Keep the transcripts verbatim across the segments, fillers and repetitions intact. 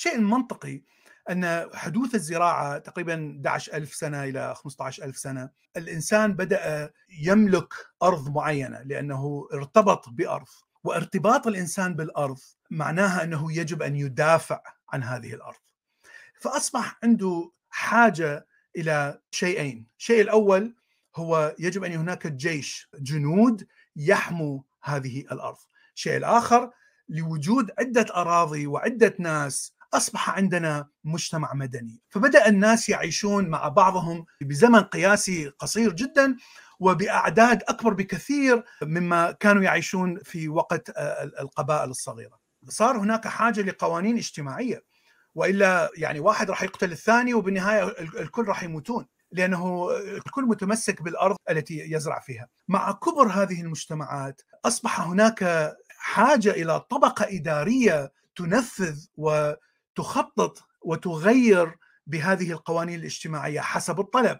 شيء منطقي أن حدوث الزراعة تقريباً أحد عشر ألف سنة إلى خمسة عشر ألف سنة الإنسان بدأ يملك أرض معينة لأنه ارتبط بأرض، وارتباط الإنسان بالأرض معناها أنه يجب أن يدافع عن هذه الأرض، فأصبح عنده حاجة إلى شيئين. الشيء الأول هو يجب أن هناك جيش، جنود يحموا هذه الأرض. الشيء الآخر لوجود عدة أراضي وعدة ناس أصبح عندنا مجتمع مدني، فبدأ الناس يعيشون مع بعضهم بزمن قياسي قصير جدا وبأعداد أكبر بكثير مما كانوا يعيشون في وقت القبائل الصغيرة. صار هناك حاجة لقوانين اجتماعية، وإلا يعني واحد راح يقتل الثاني وبالنهاية الكل راح يموتون، لأنه الكل متمسك بالأرض التي يزرع فيها. مع كبر هذه المجتمعات أصبح هناك حاجة إلى طبقة إدارية تنفذ وتخطط وتغير بهذه القوانين الاجتماعية حسب الطلب،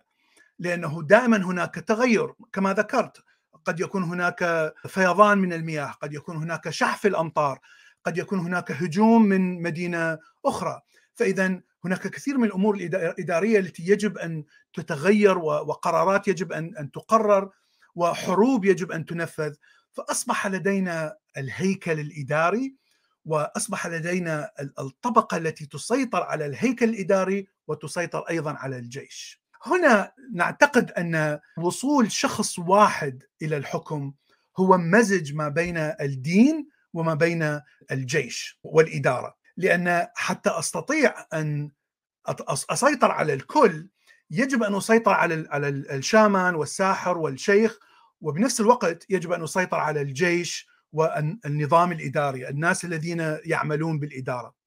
لأنه دائما هناك تغير كما ذكرت. قد يكون هناك فيضان من المياه، قد يكون هناك شحف الأمطار، قد يكون هناك هجوم من مدينة أخرى. فإذا هناك كثير من الأمور الإدارية التي يجب أن تتغير، وقرارات يجب أن تقرر، وحروب يجب أن تنفذ. فأصبح لدينا الهيكل الإداري، وأصبح لدينا الطبقة التي تسيطر على الهيكل الإداري وتسيطر أيضا على الجيش. هنا نعتقد أن وصول شخص واحد إلى الحكم هو مزج ما بين الدين وما بين الجيش والإدارة، لأن حتى أستطيع أن أسيطر على الكل يجب أن أسيطر على الشامان والساحر والشيخ، وبنفس الوقت يجب أن أسيطر على الجيش والنظام الإداري، الناس الذين يعملون بالإدارة.